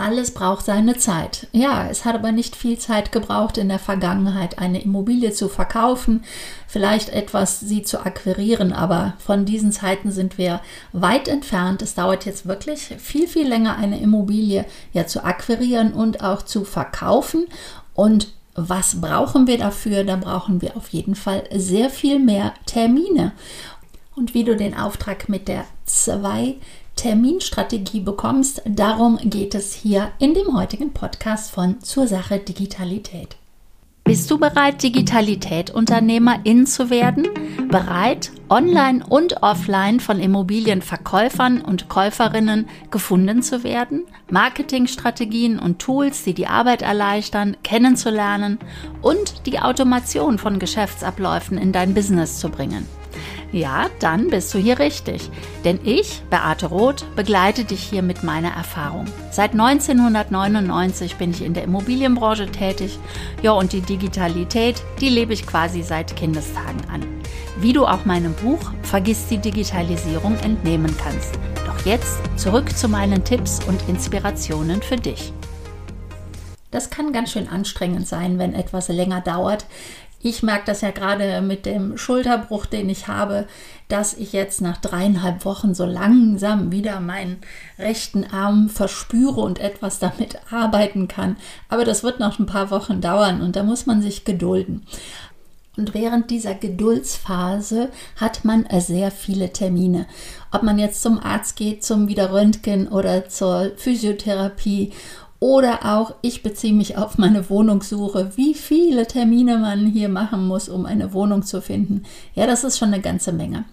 Alles braucht seine Zeit. Ja, es hat aber nicht viel Zeit gebraucht, in der Vergangenheit eine Immobilie zu verkaufen, vielleicht etwas sie zu akquirieren, aber von diesen Zeiten sind wir weit entfernt. Es dauert jetzt wirklich viel, viel länger, eine Immobilie ja zu akquirieren und auch zu verkaufen. Und was brauchen wir dafür? Da brauchen wir auf jeden Fall sehr viel mehr Termine. Und wie du den Auftrag mit der 2-Termin-Strategie bekommst, darum geht es hier in dem heutigen Podcast von Zur Sache Digitalität. Bist du bereit, Digitalität-UnternehmerIn zu werden? Bereit, online und offline von Immobilienverkäufern und Käuferinnen gefunden zu werden? Marketingstrategien und Tools, die die Arbeit erleichtern, kennenzulernen und die Automation von Geschäftsabläufen in dein Business zu bringen? Ja, dann bist du hier richtig, denn ich, Beate Roth, begleite dich hier mit meiner Erfahrung. Seit 1999 bin ich in der Immobilienbranche tätig, ja, und die Digitalität, die lebe ich quasi seit Kindestagen an. Wie du auch meinem Buch Vergiss die Digitalisierung entnehmen kannst. Doch jetzt zurück zu meinen Tipps und Inspirationen für dich. Das kann ganz schön anstrengend sein, wenn etwas länger dauert. Ich merke das ja gerade mit dem Schulterbruch, den ich habe, dass ich jetzt nach 3,5 Wochen so langsam wieder meinen rechten Arm verspüre und etwas damit arbeiten kann. Aber das wird noch ein paar Wochen dauern und da muss man sich gedulden. Und während dieser Geduldsphase hat man sehr viele Termine. Ob man jetzt zum Arzt geht, zum Wiederröntgen oder zur Physiotherapie. Oder auch, ich beziehe mich auf meine Wohnungssuche, wie viele Termine man hier machen muss, um eine Wohnung zu finden. Ja, das ist schon eine ganze Menge.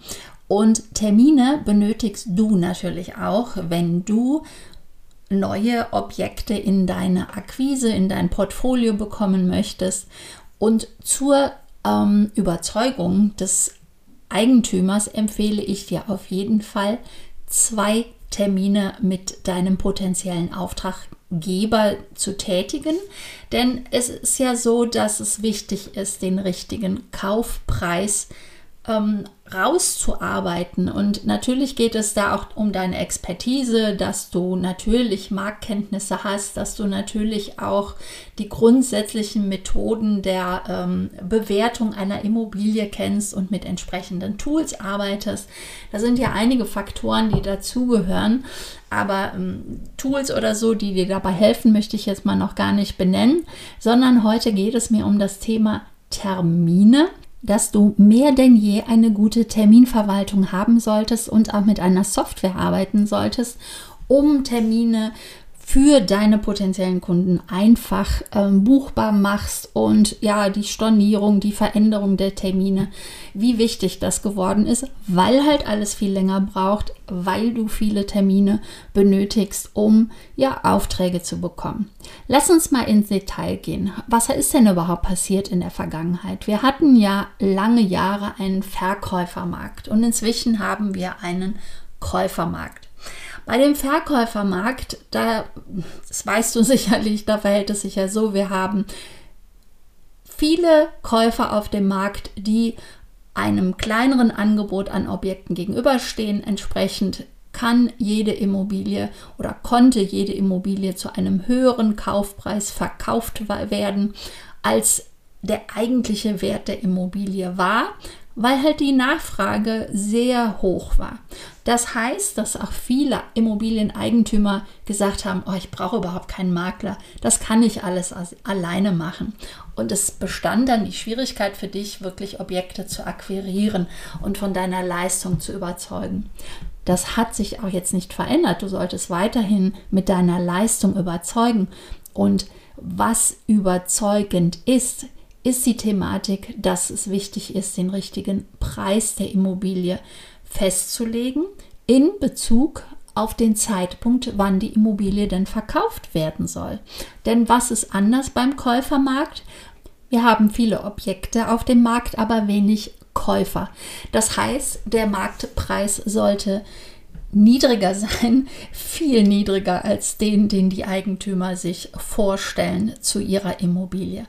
Und Termine benötigst du natürlich auch, wenn du neue Objekte in deine Akquise, in dein Portfolio bekommen möchtest. Und zur Überzeugung des Eigentümers empfehle ich dir auf jeden Fall 2 Termine mit deinem potenziellen Auftraggeber zu tätigen, denn es ist ja so, dass es wichtig ist, den richtigen Kaufpreis rauszuarbeiten, und natürlich geht es da auch um deine Expertise, dass du natürlich Marktkenntnisse hast, dass du natürlich auch die grundsätzlichen Methoden der Bewertung einer Immobilie kennst und mit entsprechenden Tools arbeitest. Da sind ja einige Faktoren, die dazugehören, aber Tools oder so, die dir dabei helfen, möchte ich jetzt mal noch gar nicht benennen, sondern heute geht es mir um das Thema Termine, dass du mehr denn je eine gute Terminverwaltung haben solltest und auch mit einer Software arbeiten solltest, um Termine für deine potenziellen Kunden einfach buchbar machst, und ja, die Stornierung, die Veränderung der Termine, wie wichtig das geworden ist, weil halt alles viel länger braucht, weil du viele Termine benötigst, um ja Aufträge zu bekommen. Lass uns mal ins Detail gehen. Was ist denn überhaupt passiert in der Vergangenheit? Wir hatten ja lange Jahre einen Verkäufermarkt und inzwischen haben wir einen Käufermarkt. Bei dem Verkäufermarkt, das weißt du sicherlich, da verhält es sich ja so, wir haben viele Käufer auf dem Markt, die einem kleineren Angebot an Objekten gegenüberstehen. Entsprechend kann jede Immobilie oder konnte jede Immobilie zu einem höheren Kaufpreis verkauft werden, als der eigentliche Wert der Immobilie war, weil halt die Nachfrage sehr hoch war. Das heißt, dass auch viele Immobilieneigentümer gesagt haben, oh, ich brauche überhaupt keinen Makler, das kann ich alles alleine machen. Und es bestand dann die Schwierigkeit für dich, wirklich Objekte zu akquirieren und von deiner Leistung zu überzeugen. Das hat sich auch jetzt nicht verändert. Du solltest weiterhin mit deiner Leistung überzeugen. Und was überzeugend ist, ist die Thematik, dass es wichtig ist, den richtigen Preis der Immobilie festzulegen in Bezug auf den Zeitpunkt, wann die Immobilie denn verkauft werden soll. Denn was ist anders beim Käufermarkt? Wir haben viele Objekte auf dem Markt, aber wenig Käufer. Das heißt, der Marktpreis sollte niedriger sein, viel niedriger als den die Eigentümer sich vorstellen zu ihrer Immobilie.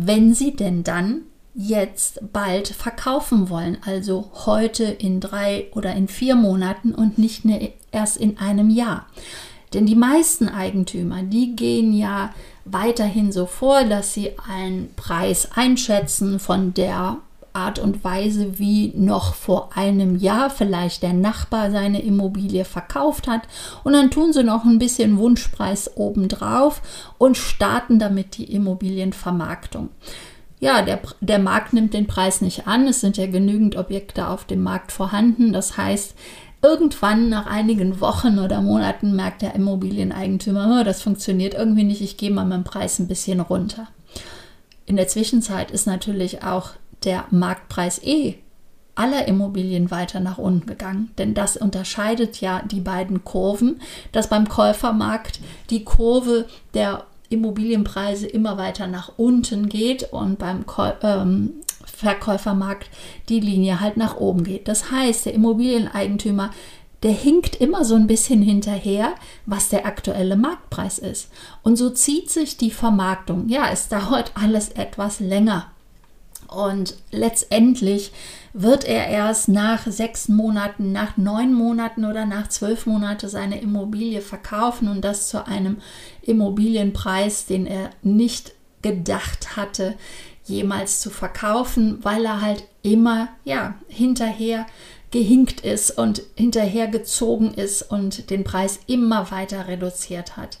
Wenn sie denn dann jetzt bald verkaufen wollen, also heute, in 3 oder in 4 Monaten und nicht erst in einem Jahr. Denn die meisten Eigentümer, die gehen ja weiterhin so vor, dass sie einen Preis einschätzen von der Art und Weise, wie noch vor einem Jahr vielleicht der Nachbar seine Immobilie verkauft hat, und dann tun sie noch ein bisschen Wunschpreis obendrauf und starten damit die Immobilienvermarktung. Ja, der Markt nimmt den Preis nicht an, es sind ja genügend Objekte auf dem Markt vorhanden, das heißt, irgendwann nach einigen Wochen oder Monaten merkt der Immobilieneigentümer, das funktioniert irgendwie nicht, ich gehe mal mit dem Preis ein bisschen runter. In der Zwischenzeit ist natürlich auch der Marktpreis aller Immobilien weiter nach unten gegangen. Denn das unterscheidet ja die beiden Kurven, dass beim Käufermarkt die Kurve der Immobilienpreise immer weiter nach unten geht und beim Verkäufermarkt die Linie halt nach oben geht. Das heißt, der Immobilieneigentümer, der hinkt immer so ein bisschen hinterher, was der aktuelle Marktpreis ist. Und so zieht sich die Vermarktung. Ja, es dauert alles etwas länger. Und letztendlich wird er erst nach 6 Monaten, nach 9 Monaten oder nach 12 Monaten seine Immobilie verkaufen, und das zu einem Immobilienpreis, den er nicht gedacht hatte, jemals zu verkaufen, weil er halt immer hinterher gehinkt ist und hinterher gezogen ist und den Preis immer weiter reduziert hat.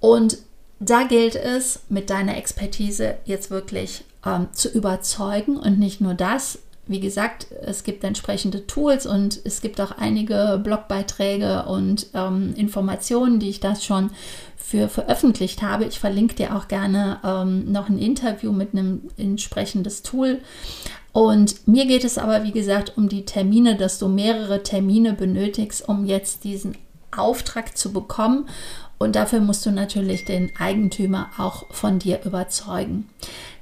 Und da gilt es, mit deiner Expertise jetzt wirklich zu überzeugen, und nicht nur das. Wie gesagt, es gibt entsprechende Tools und es gibt auch einige Blogbeiträge und Informationen, die ich das schon für veröffentlicht habe. Ich verlinke dir auch gerne noch ein Interview mit einem entsprechendes Tool. Und mir geht es aber, wie gesagt, um die Termine, dass du mehrere Termine benötigst, um jetzt diesen Auftrag zu bekommen. Und dafür musst du natürlich den Eigentümer auch von dir überzeugen.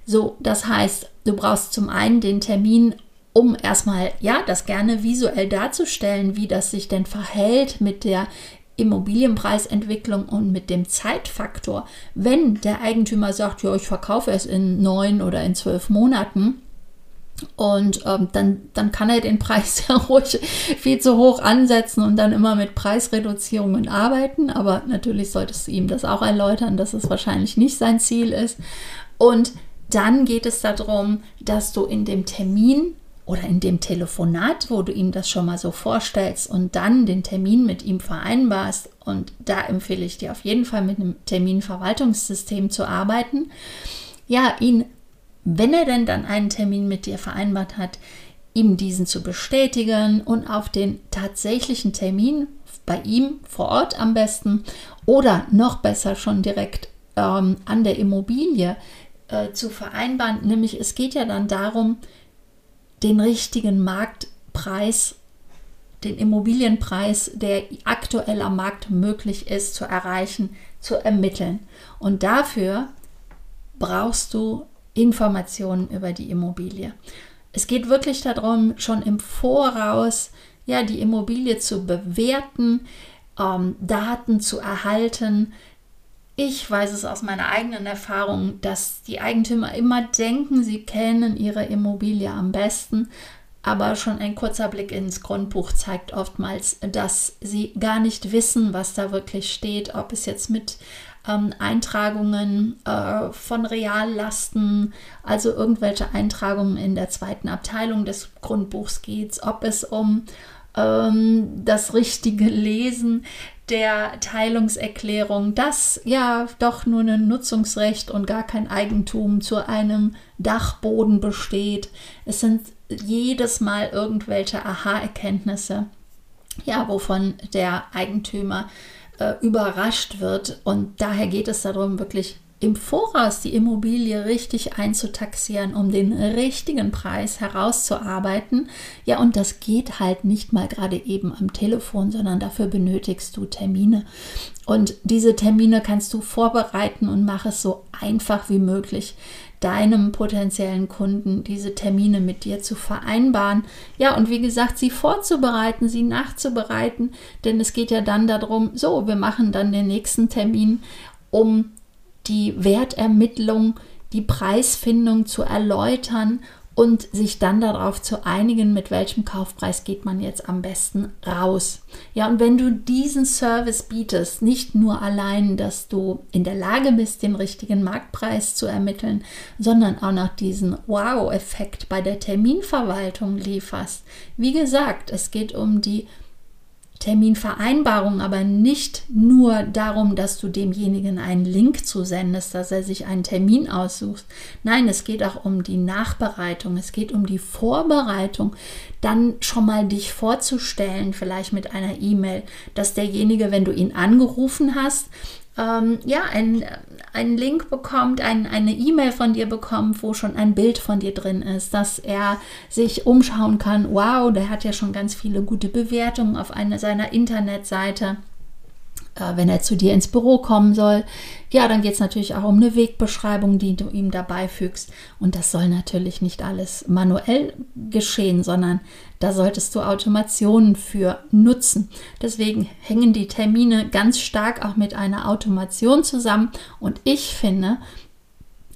So, das heißt, du brauchst zum einen den Termin, um erstmal das gerne visuell darzustellen, wie das sich denn verhält mit der Immobilienpreisentwicklung und mit dem Zeitfaktor. Wenn der Eigentümer sagt, ja, ich verkaufe es in 9 oder in 12 Monaten, und dann kann er den Preis ja ruhig viel zu hoch ansetzen und dann immer mit Preisreduzierungen arbeiten. Aber natürlich solltest du ihm das auch erläutern, dass es wahrscheinlich nicht sein Ziel ist. Und dann geht es darum, dass du in dem Termin oder in dem Telefonat, wo du ihm das schon mal so vorstellst und dann den Termin mit ihm vereinbarst, und da empfehle ich dir auf jeden Fall, mit einem Terminverwaltungssystem zu arbeiten, wenn er denn dann einen Termin mit dir vereinbart hat, ihm diesen zu bestätigen und auf den tatsächlichen Termin bei ihm vor Ort am besten oder noch besser schon direkt an der Immobilie zu vereinbaren. Nämlich, es geht ja dann darum, den richtigen Marktpreis, den Immobilienpreis, der aktuell am Markt möglich ist, zu erreichen, zu ermitteln. Und dafür brauchst du Informationen über die Immobilie. Es geht wirklich darum, schon im Voraus die Immobilie zu bewerten, Daten zu erhalten. Ich weiß es aus meiner eigenen Erfahrung, dass die Eigentümer immer denken, sie kennen ihre Immobilie am besten, aber schon ein kurzer Blick ins Grundbuch zeigt oftmals, dass sie gar nicht wissen, was da wirklich steht, ob es jetzt mit Eintragungen von Reallasten, also irgendwelche Eintragungen in der 2. Abteilung des Grundbuchs geht, ob es um das richtige Lesen der Teilungserklärung, dass doch nur ein Nutzungsrecht und gar kein Eigentum zu einem Dachboden besteht. Es sind jedes Mal irgendwelche Aha-Erkenntnisse, wovon der Eigentümer überrascht wird. Und daher geht es darum, wirklich im Voraus die Immobilie richtig einzutaxieren, um den richtigen Preis herauszuarbeiten. Ja, und das geht halt nicht mal gerade eben am Telefon, sondern dafür benötigst du Termine. Und diese Termine kannst du vorbereiten und mach es so einfach wie möglich, deinem potenziellen Kunden diese Termine mit dir zu vereinbaren. Ja, und wie gesagt, sie vorzubereiten, sie nachzubereiten, denn es geht ja dann darum, so, wir machen dann den nächsten Termin, um die Wertermittlung, die Preisfindung zu erläutern und sich dann darauf zu einigen, mit welchem Kaufpreis geht man jetzt am besten raus. Ja, und wenn du diesen Service bietest, nicht nur allein, dass du in der Lage bist, den richtigen Marktpreis zu ermitteln, sondern auch noch diesen Wow-Effekt bei der Terminverwaltung lieferst. Wie gesagt, es geht um die Terminvereinbarung, aber nicht nur darum, dass du demjenigen einen Link zusendest, dass er sich einen Termin aussucht. Nein, es geht auch um die Nachbereitung, es geht um die Vorbereitung, dann schon mal dich vorzustellen, vielleicht mit einer E-Mail, dass derjenige, wenn du ihn angerufen hast, einen Link bekommt, eine E-Mail von dir bekommt, wo schon ein Bild von dir drin ist, dass er sich umschauen kann, wow, der hat ja schon ganz viele gute Bewertungen auf einer seiner Internetseite, wenn er zu dir ins Büro kommen soll. Ja, dann geht es natürlich auch um eine Wegbeschreibung, die du ihm dabei fügst. Und das soll natürlich nicht alles manuell geschehen, sondern da solltest du Automationen für nutzen. Deswegen hängen die Termine ganz stark auch mit einer Automation zusammen. Und ich finde,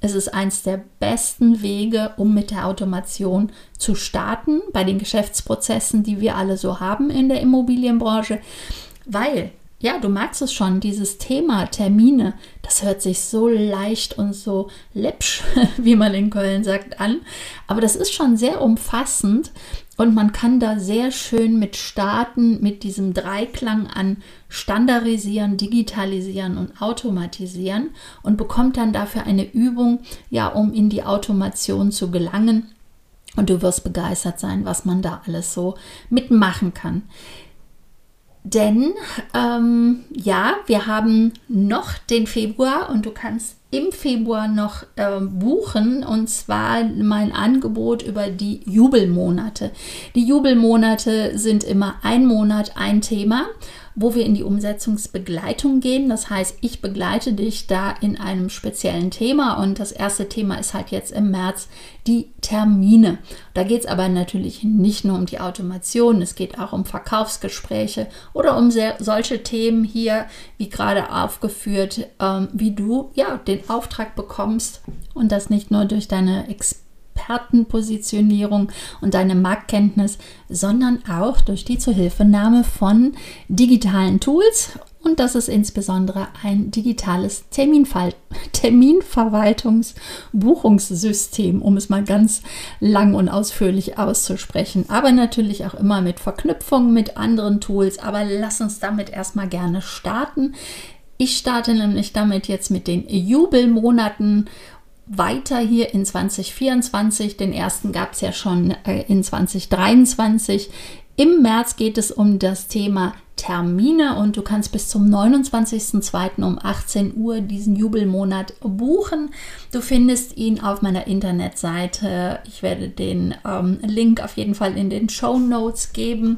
es ist eins der besten Wege, um mit der Automation zu starten, bei den Geschäftsprozessen, die wir alle so haben in der Immobilienbranche, weil... Ja, du magst es schon, dieses Thema Termine, das hört sich so leicht und so läppsch, wie man in Köln sagt, an. Aber das ist schon sehr umfassend und man kann da sehr schön mit starten, mit diesem Dreiklang an Standardisieren, Digitalisieren und Automatisieren und bekommt dann dafür eine Übung, ja, um in die Automation zu gelangen. Und du wirst begeistert sein, was man da alles so mitmachen kann. Denn wir haben noch den Februar und du kannst im Februar noch buchen, und zwar mein Angebot über die Jubelmonate. Die Jubelmonate sind immer ein Monat, ein Thema, wo wir in die Umsetzungsbegleitung gehen. Das heißt, ich begleite dich da in einem speziellen Thema, und das erste Thema ist halt jetzt im März die Termine. Da geht es aber natürlich nicht nur um die Automation, es geht auch um Verkaufsgespräche oder um solche Themen hier, wie gerade aufgeführt, wie du ja den Auftrag bekommst und das nicht nur durch deine Expertenpositionierung und deine Marktkenntnis, sondern auch durch die Zuhilfenahme von digitalen Tools, und das ist insbesondere ein digitales Terminverwaltungs-Buchungssystem, um es mal ganz lang und ausführlich auszusprechen, aber natürlich auch immer mit Verknüpfung mit anderen Tools, aber lass uns damit erstmal gerne starten. Ich starte nämlich damit jetzt mit den Jubelmonaten weiter hier in 2024. Den ersten gab es ja schon in 2023. Im März geht es um das Thema Termine, und du kannst bis zum 29.02. um 18 Uhr diesen Jubelmonat buchen. Du findest ihn auf meiner Internetseite. Ich werde den Link auf jeden Fall in den Shownotes geben.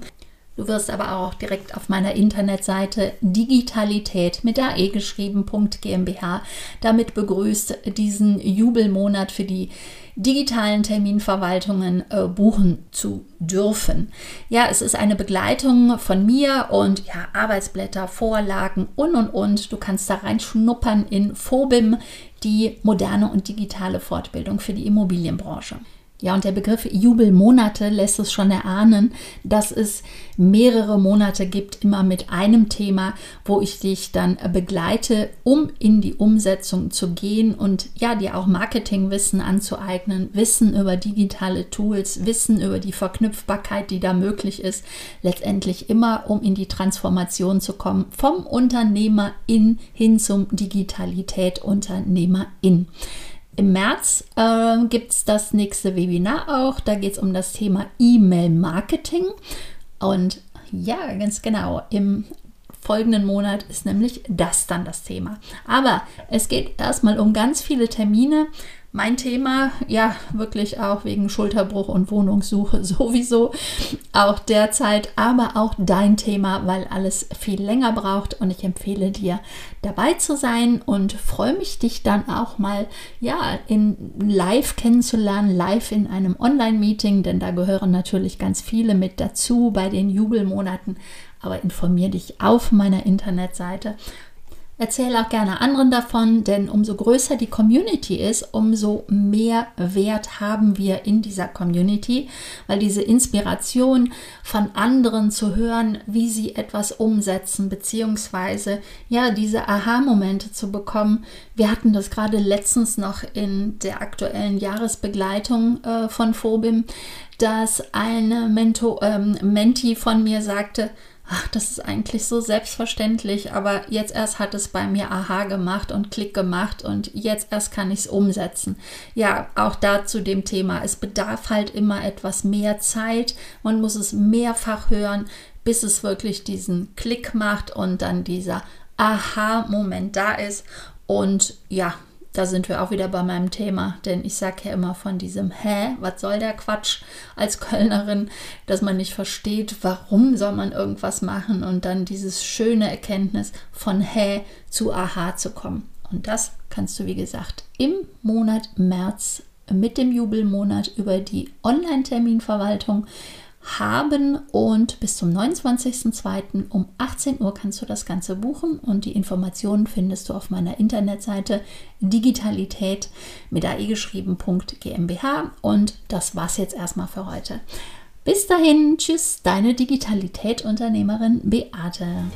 Du wirst aber auch direkt auf meiner Internetseite Digitalität mit AE geschrieben.gmbh damit begrüßt, diesen Jubelmonat für die digitalen Terminverwaltungen buchen zu dürfen. Ja, es ist eine Begleitung von mir und ja, Arbeitsblätter, Vorlagen und. Du kannst da reinschnuppern in Fobimm, die moderne und digitale Fortbildung für die Immobilienbranche. Ja, und der Begriff Jubelmonate lässt es schon erahnen, dass es mehrere Monate gibt, immer mit einem Thema, wo ich dich dann begleite, um in die Umsetzung zu gehen und ja, dir auch Marketingwissen anzueignen, Wissen über digitale Tools, Wissen über die Verknüpfbarkeit, die da möglich ist, letztendlich immer, um in die Transformation zu kommen, vom Unternehmerin hin zum Digitalität Unternehmerin. Im März gibt es das nächste Webinar auch. Da geht es um das Thema E-Mail-Marketing. Und ja, ganz genau, im folgenden Monat ist nämlich das dann das Thema. Aber es geht erstmal um ganz viele Termine. Mein Thema, ja, wirklich auch wegen Schulterbruch und Wohnungssuche sowieso auch derzeit, aber auch dein Thema, weil alles viel länger braucht, und ich empfehle dir, dabei zu sein, und freue mich, dich dann auch mal, ja, in live kennenzulernen, live in einem Online-Meeting, denn da gehören natürlich ganz viele mit dazu bei den Jubelmonaten, aber informiere dich auf meiner Internetseite. Erzähl auch gerne anderen davon, denn umso größer die Community ist, umso mehr Wert haben wir in dieser Community, weil diese Inspiration von anderen zu hören, wie sie etwas umsetzen, beziehungsweise ja, diese Aha-Momente zu bekommen. Wir hatten das gerade letztens noch in der aktuellen Jahresbegleitung von Fobimm, dass eine Mentee von mir sagte, ach, das ist eigentlich so selbstverständlich, aber jetzt erst hat es bei mir Aha gemacht und Klick gemacht und jetzt erst kann ich es umsetzen. Ja, auch da zu dem Thema. Es bedarf halt immer etwas mehr Zeit. Man muss es mehrfach hören, bis es wirklich diesen Klick macht und dann dieser Aha-Moment da ist. Und ja, da sind wir auch wieder bei meinem Thema, denn ich sage ja immer von diesem Hä, was soll der Quatsch als Kölnerin, dass man nicht versteht, warum soll man irgendwas machen und dann dieses schöne Erkenntnis von Hä zu Aha zu kommen. Und das kannst du, wie gesagt, im Monat März mit dem Jubelmonat über die Online-Terminverwaltung haben und bis zum 29.02. um 18 Uhr kannst du das Ganze buchen und die Informationen findest du auf meiner Internetseite digitalitaet mit ae geschrieben.gmbh und das war's jetzt erstmal für heute. Bis dahin, tschüss, deine Digitalität-Unternehmerin Beate.